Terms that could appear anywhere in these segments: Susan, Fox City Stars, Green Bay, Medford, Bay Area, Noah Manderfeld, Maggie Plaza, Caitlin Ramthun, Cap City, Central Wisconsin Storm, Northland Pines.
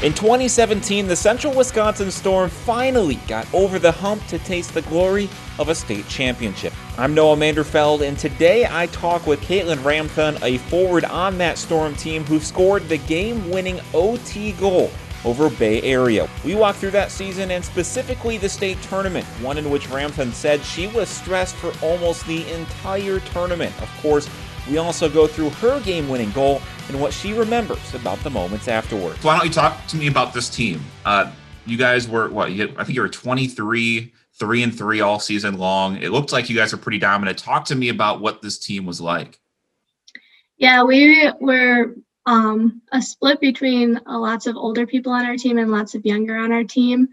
In 2017, the Central Wisconsin Storm finally got over the hump to taste the glory of a state championship. I'm Noah Manderfeld, and today I talk with Caitlin Ramthun, a forward on that Storm team who scored the game-winning OT goal over Bay Area. We walk through that season and specifically the state tournament, one in which Ramthun said she was stressed for almost the entire tournament. Of course, we also go through her game-winning goal and what she remembers about the moments afterwards. Why don't you talk to me about this team? You guys were, I think you were 23, 3-3 all season long. It looked like you guys were pretty dominant. Talk to me about what this team was like. Yeah, we were a split between lots of older people on our team and lots of younger on our team,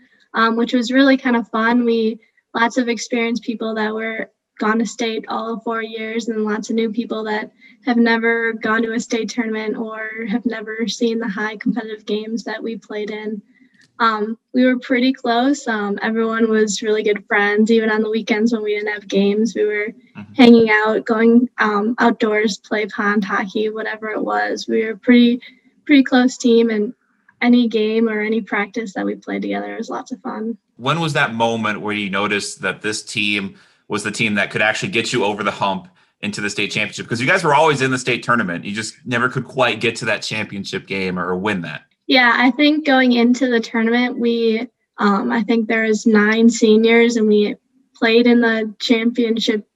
which was really kind of fun. We lots of experienced people that were gone to state all of 4 years, and lots of new people that have never gone to a state tournament or have never seen the high competitive games that we played in. We were pretty close. Everyone was really good friends. Even on the weekends when we didn't have games, we were hanging out, going outdoors, play pond hockey, whatever it was. We were a pretty close team, and any game or any practice that we played together was lots of fun. When was that moment where you noticed that this team was the team that could actually get you over the hump into the state championship? Because you guys were always in the state tournament. You just never could quite get to that championship game or win that. Yeah, I think going into the tournament, we, I think there was 9 seniors, and we played in the championship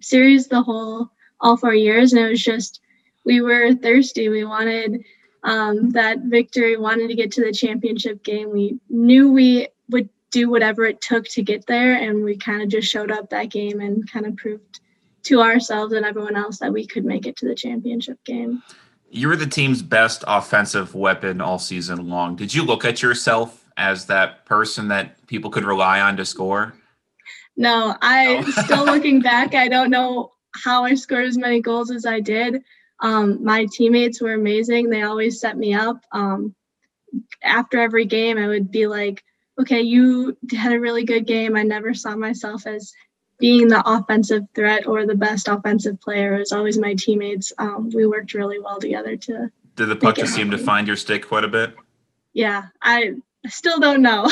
series all 4 years. And it was just, we were thirsty. We wanted that victory, wanted to get to the championship game. We knew we would do whatever it took to get there, and we kind of just showed up that game and kind of proved to ourselves and everyone else that we could make it to the championship game. You were the team's best offensive weapon all season long. Did you look at yourself as that person that people could rely on to score? No, still looking back, I don't know how I scored as many goals as I did. My teammates were amazing. They always set me up. After every game, I would be like, okay, you had a really good game. I never saw myself as being the offensive threat or the best offensive player. It was always my teammates. We worked really well together. Did the puck just seem to find your stick quite a bit? Yeah, I still don't know.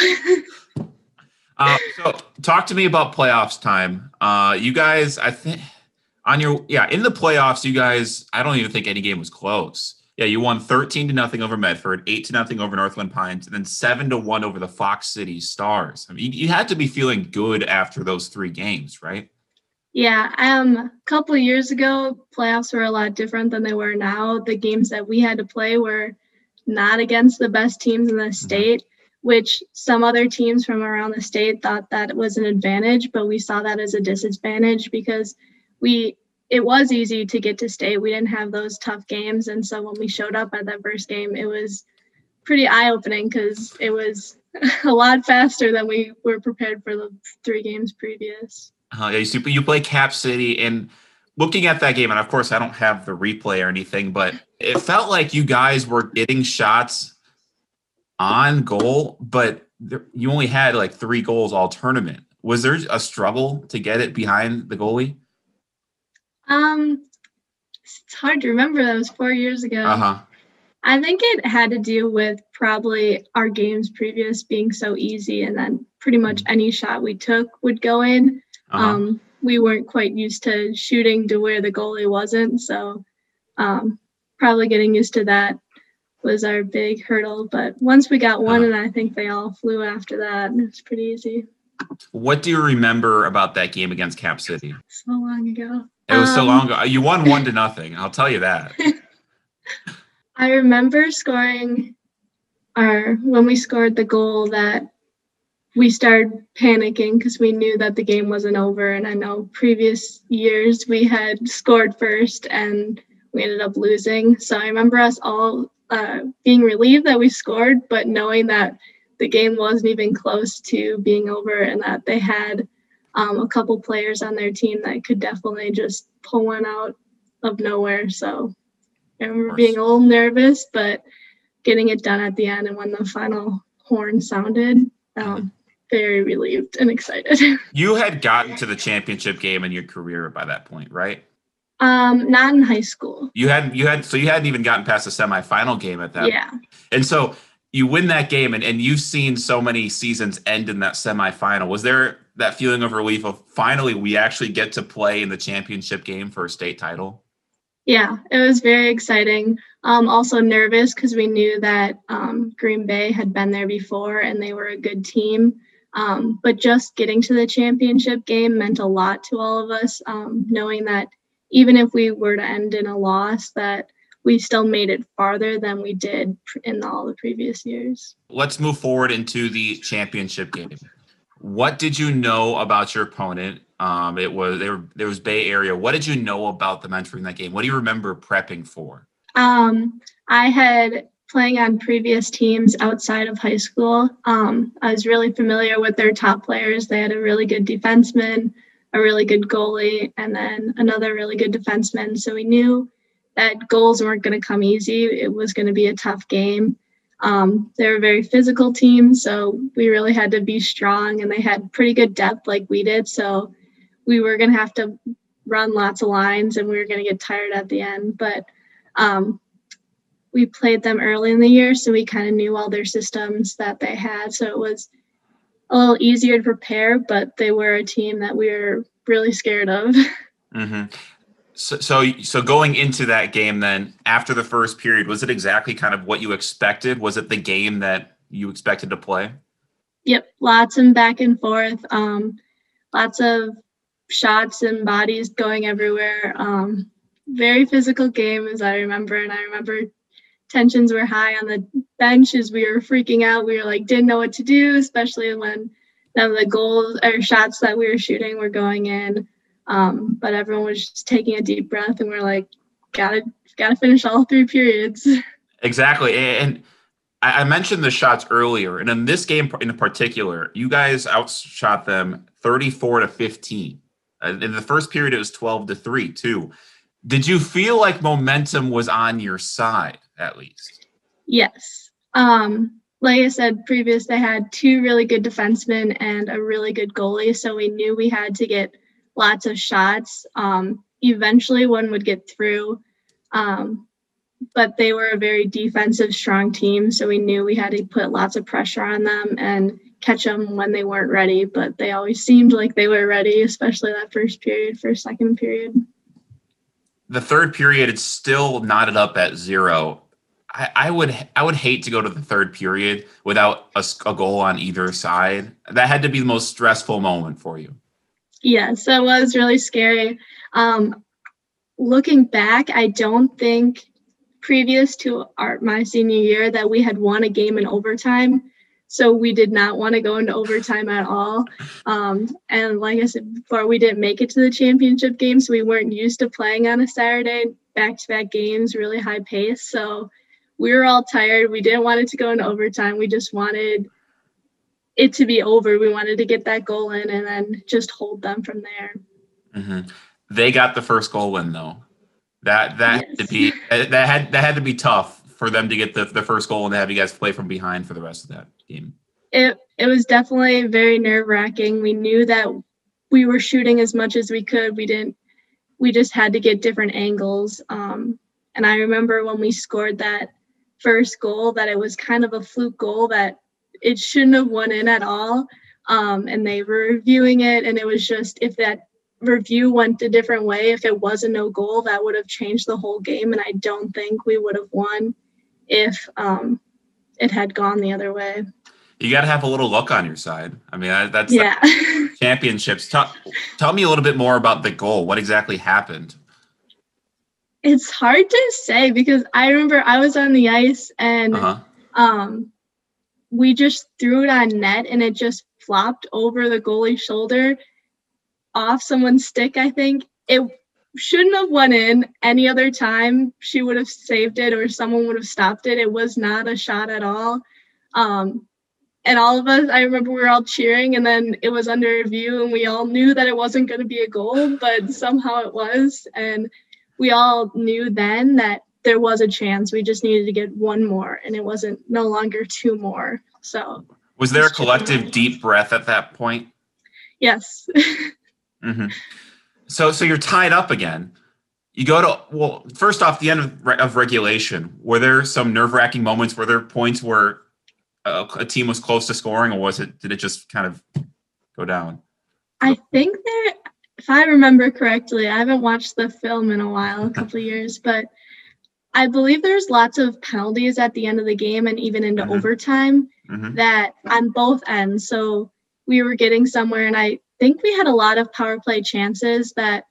So talk to me about playoffs time. You guys, I think in the playoffs, you guys, I don't even think any game was close. Yeah, you won 13-0 over Medford, 8-0 over Northland Pines, and then 7-1 over the Fox City Stars. I mean, you had to be feeling good after those 3 games, right? Yeah. A couple of years ago, playoffs were a lot different than they were now. The games that we had to play were not against the best teams in the state, which some other teams from around the state thought that was an advantage, but we saw that as a disadvantage because it was easy to get to state. We didn't have those tough games. And so when we showed up at that first game, it was pretty eye-opening because it was a lot faster than we were prepared for the 3 games previous. You play Cap City, and looking at that game, and of course I don't have the replay or anything, but it felt like you guys were getting shots on goal, but you only had like 3 goals all tournament. Was there a struggle to get it behind the goalie? It's hard to remember. That was 4 years ago. I think it had to do with probably our games previous being so easy, and then pretty much any shot we took would go in. We weren't quite used to shooting to where the goalie wasn't, so probably getting used to that was our big hurdle. But once we got one, and I think they all flew after that, and it was pretty easy. What do you remember about that game against Cap City? So long ago. It was so long ago. You won 1-0. I'll tell you that. I remember when we scored the goal that we started panicking because we knew that the game wasn't over. And I know previous years we had scored first and we ended up losing. So I remember us all being relieved that we scored, but knowing that the game wasn't even close to being over and that they had a couple players on their team that could definitely just pull one out of nowhere. So I remember being a little nervous, but getting it done at the end, and when the final horn sounded, very relieved and excited. You had gotten to the championship game in your career by that point, right? Not in high school. You hadn't even gotten past the semifinal game at that point. And so you win that game, and you've seen so many seasons end in that semifinal. Was there that feeling of relief of finally we actually get to play in the championship game for a state title? Yeah, it was very exciting. Also nervous because we knew that Green Bay had been there before and they were a good team. But just getting to the championship game meant a lot to all of us, knowing that even if we were to end in a loss, that we still made it farther than we did in all the previous years. Let's move forward into the championship game. What did you know about your opponent? There was Bay Area. What did you know about them entering that game? What do you remember prepping for? I had playing on previous teams outside of high school. I was really familiar with their top players. They had a really good defenseman, a really good goalie, and then another really good defenseman. So we knew that goals weren't going to come easy. It was going to be a tough game. They were a very physical team, so we really had to be strong, and they had pretty good depth like we did. So we were going to have to run lots of lines, and we were going to get tired at the end. But we played them early in the year, so we kind of knew all their systems that they had. So it was a little easier to prepare, but they were a team that we were really scared of. Mm-hmm. So going into that game then, after the first period, was it exactly kind of what you expected? Was it the game that you expected to play? Yep, lots and back and forth, lots of shots and bodies going everywhere. Very physical game, as I remember, and I remember tensions were high on the bench as we were freaking out. We were like, didn't know what to do, especially when none of the goals or shots that we were shooting were going in. But everyone was just taking a deep breath, and we're like, gotta finish all three periods. Exactly. And I mentioned the shots earlier, and in this game in particular, you guys outshot them 34-15. In the first period, it was 12-3 too. Did you feel like momentum was on your side at least? Yes. Like I said previous, they had two really good defensemen and a really good goalie. So we knew we had to get lots of shots. Eventually one would get through, but they were a very defensive, strong team. So we knew we had to put lots of pressure on them and catch them when they weren't ready, but they always seemed like they were ready, especially that first period, first, second period. The third period, it's still knotted up at 0. I would hate to go to the third period without a goal on either side. That had to be the most stressful moment for you. Yes, that was really scary. Looking back, I don't think previous to my senior year that we had won a game in overtime. So we did not want to go into overtime at all. And like I said before, we didn't make it to the championship game. So we weren't used to playing on a Saturday, back-to-back games, really high pace. So we were all tired. We didn't want it to go into overtime. We just wanted it to be over. We wanted to get that goal in and then just hold them from there. Mm-hmm. They got the first goal in though. That had to be tough for them to get the first goal and to have you guys play from behind for the rest of that game. It was definitely very nerve-wracking. We knew that we were shooting as much as we could. We just had to get different angles. And I remember when we scored that first goal that it was kind of a fluke goal that it shouldn't have went in at all. And they were reviewing it. And it was just, if that review went a different way, if it was a no goal, that would have changed the whole game. And I don't think we would have won if it had gone the other way. You got to have a little luck on your side. I mean, that's yeah. Championships. Tell me a little bit more about the goal. What exactly happened? It's hard to say because I remember I was on the ice and we just threw it on net and it just flopped over the goalie's shoulder off someone's stick, I think. It shouldn't have went in. Any other time she would have saved it or someone would have stopped it. It was not a shot at all. And all of us, I remember we were all cheering and then it was under review and we all knew that it wasn't going to be a goal, but somehow it was. And we all knew then that there was a chance. We just needed to get one more, and it wasn't no longer two more. So was there a collective deep breath at that point? Yes. Mm-hmm. So you're tied up again. You go to, well, first off, the end of regulation. Were there some nerve-wracking moments? Were there points where a team was close to scoring, or was it, did it just kind of go down? I think that, if I remember correctly, I haven't watched the film in a while, a couple of years, but I believe there's lots of penalties at the end of the game and even into overtime that on both ends. So we were getting somewhere, and I think we had a lot of power play chances that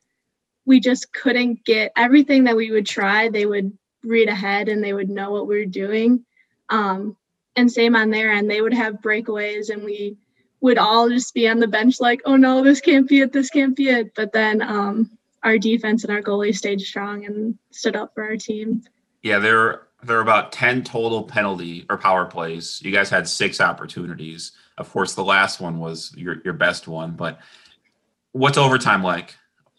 we just couldn't get. Everything that we would try, they would read ahead and they would know what we were doing. And same on their end, they would have breakaways and we would all just be on the bench like, oh no, this can't be it, this can't be it. But then our defense and our goalie stayed strong and stood up for our team. Yeah, there are about 10 total penalty or power plays. You guys had 6 opportunities. Of course, the last one was your best one, but what's overtime like?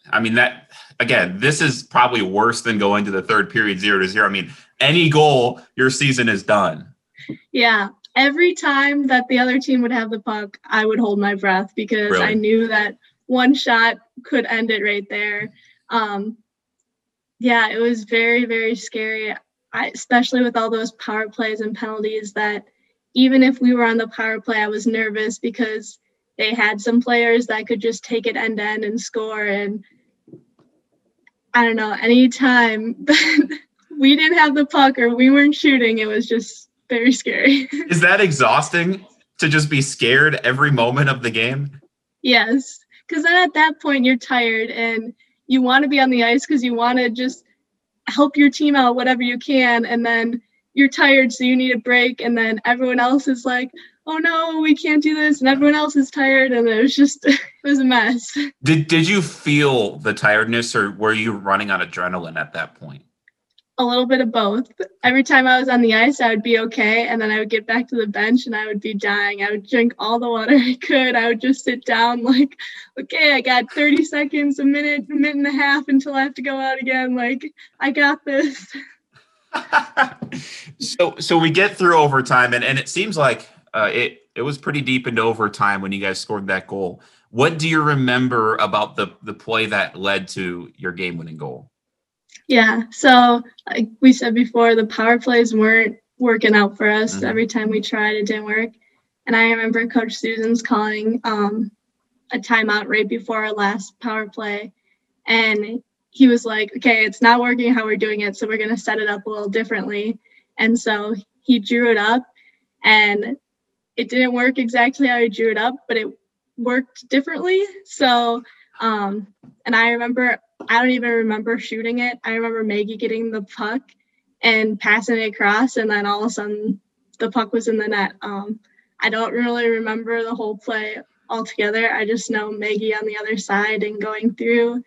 I mean, that, again, this is probably worse than going to the third period 0-0. I mean, any goal, your season is done. Yeah. Every time that the other team would have the puck, I would hold my breath because I knew that one shot could end it right there. Yeah, it was very, very scary, especially with all those power plays and penalties, that even if we were on the power play, I was nervous because they had some players that could just take it end to end and score. And I don't know, any time that we didn't have the puck or we weren't shooting, it was just very scary. Is that exhausting to just be scared every moment of the game? Yes, because then at that point you're tired and you want to be on the ice because you want to just help your team out whatever you can, and then you're tired so you need a break, and then everyone else is like, oh no, we can't do this, and everyone else is tired, and it was just it was a mess. Did you feel the tiredness, or were you running on adrenaline at that point? A little bit of both. Every time I was on the ice, I would be okay, and then I would get back to the bench, and I would be dying. I would drink all the water I could. I would just sit down like, okay, I got 30 seconds, a minute and a half until I have to go out again. Like, I got this. So we get through overtime, and it seems like it was pretty deep into overtime when you guys scored that goal. What do you remember about the play that led to your game-winning goal? Yeah, so like we said before, the power plays weren't working out for us. Every time we tried, it didn't work. And I remember Coach Susan's calling a timeout right before our last power play. And he was like, okay, it's not working how we're doing it, so we're going to set it up a little differently. And so he drew it up, and it didn't work exactly how he drew it up, but it worked differently. So, and I remember, I don't even remember shooting it. I remember Maggie getting the puck and passing it across, and then all of a sudden the puck was in the net. I don't really remember the whole play altogether. I just know Maggie on the other side and going through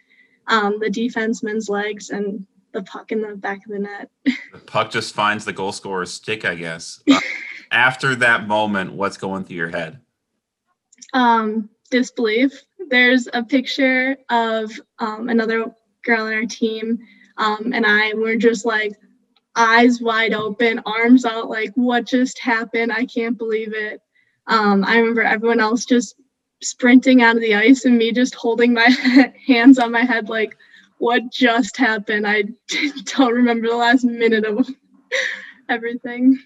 the defenseman's legs and the puck in the back of the net. The puck just finds the goal scorer's stick, I guess. After that moment, what's going through your head? Disbelief. There's a picture of another girl on our team, and I were just like eyes wide open, arms out, like, what just happened? I can't believe it. I remember everyone else just sprinting out of the ice and me just holding my hands on my head like, what just happened? I don't remember the last minute of everything.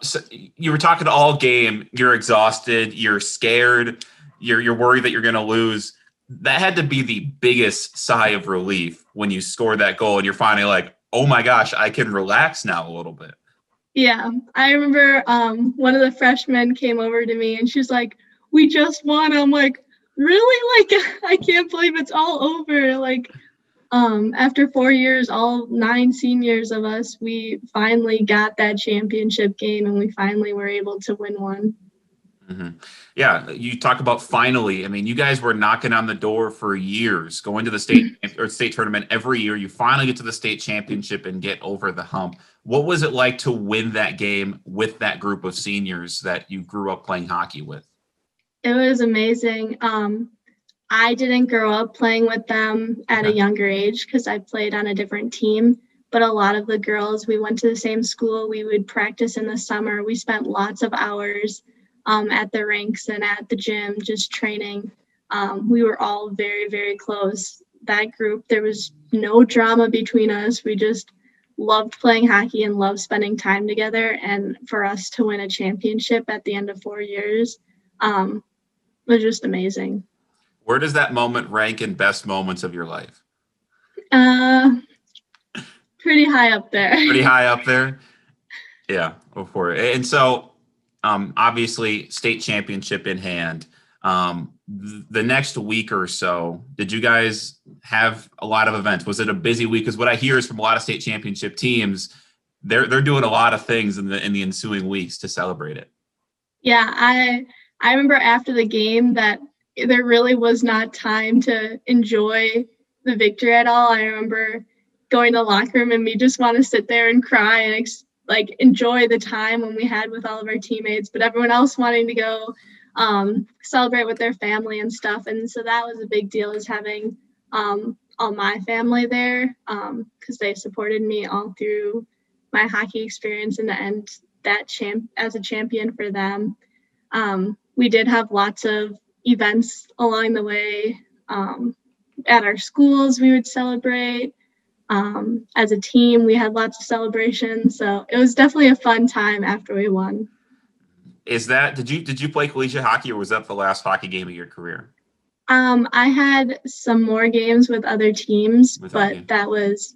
So you were talking all game, you're exhausted, you're scared, you're worried that you're going to lose. That had to be the biggest sigh of relief when you score that goal and you're finally like, oh my gosh, I can relax now a little bit. Yeah. I remember one of the freshmen came over to me and she's like, we just won. I'm like, really? Like, I can't believe it's all over. Like, after 4 years, all 9 seniors of us, we finally got that championship game and we finally were able to win one. Mm-hmm. Yeah, you talk about finally. I mean, you guys were knocking on the door for years, going to the state or state tournament every year. You finally get to the state championship and get over the hump. What was it like to win that game with that group of seniors that you grew up playing hockey with? It was amazing. I didn't grow up playing with them at a younger age because I played on a different team. But a lot of the girls, we went to the same school. We would practice in the summer. We spent lots of hours at the rinks and at the gym, just training. We were all very, very close. That group, there was no drama between us. We just loved playing hockey and loved spending time together. And for us to win a championship at the end of 4 years was just amazing. Where does that moment rank in best moments of your life? Pretty high up there. Pretty high up there? Yeah, before. And so, obviously, state championship in hand. The next week or so, did you guys have a lot of events? Was it a busy week? Because what I hear is from a lot of state championship teams, they're doing a lot of things in the ensuing weeks to celebrate it. Yeah, I remember after the game that there really was not time to enjoy the victory at all. I remember going to the locker room and we just want to sit there and cry and like enjoy the time when we had with all of our teammates, but everyone else wanting to go celebrate with their family and stuff. And so that was a big deal, is having all my family there, because they supported me all through my hockey experience and to end that as a champion for them. We did have lots of events along the way. At our schools, we would celebrate. As a team, we had lots of celebrations. So it was definitely a fun time after we won. Did you play collegiate hockey, or was that the last hockey game of your career? I had some more games with other teams, but that was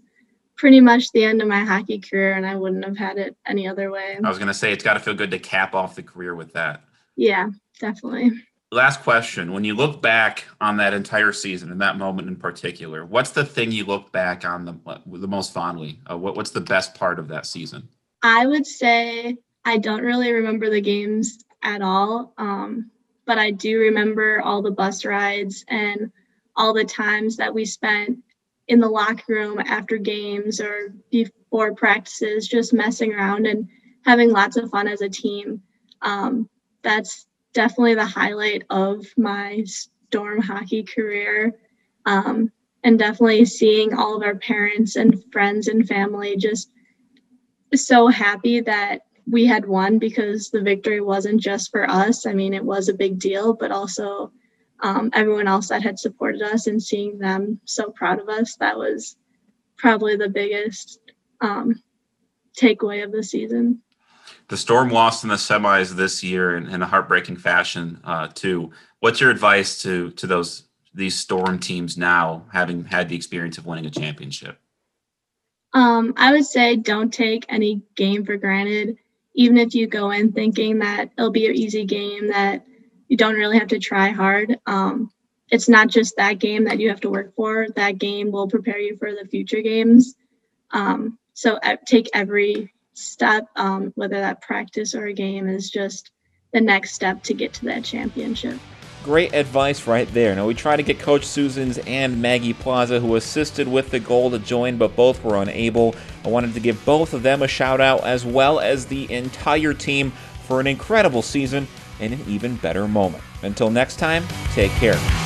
pretty much the end of my hockey career, and I wouldn't have had it any other way. I was going to say, it's got to feel good to cap off the career with that. Yeah, definitely. Last question. When you look back on that entire season and that moment in particular, what's the thing you look back on the most fondly? What's the best part of that season? I would say I don't really remember the games at all, but I do remember all the bus rides and all the times that we spent in the locker room after games or before practices, just messing around and having lots of fun as a team. That's definitely the highlight of my Storm hockey career, and definitely seeing all of our parents and friends and family just so happy that we had won, because the victory wasn't just for us. I mean, it was a big deal, but also everyone else that had supported us, and seeing them so proud of us, that was probably the biggest takeaway of the season. The Storm lost in the semis this year in a heartbreaking fashion, too. What's your advice to these Storm teams now, having had the experience of winning a championship? I would say don't take any game for granted. Even if you go in thinking that it'll be an easy game, that you don't really have to try hard, it's not just that game that you have to work for. That game will prepare you for the future games. So take every step, whether that practice or a game is just the next step to get to that championship. Great advice right there. Now, we tried to get Coach Susan's and Maggie Plaza, who assisted with the goal, to join, but both were unable. I wanted to give both of them a shout out, as well as the entire team, for an incredible season and an even better moment. Until next time, take care.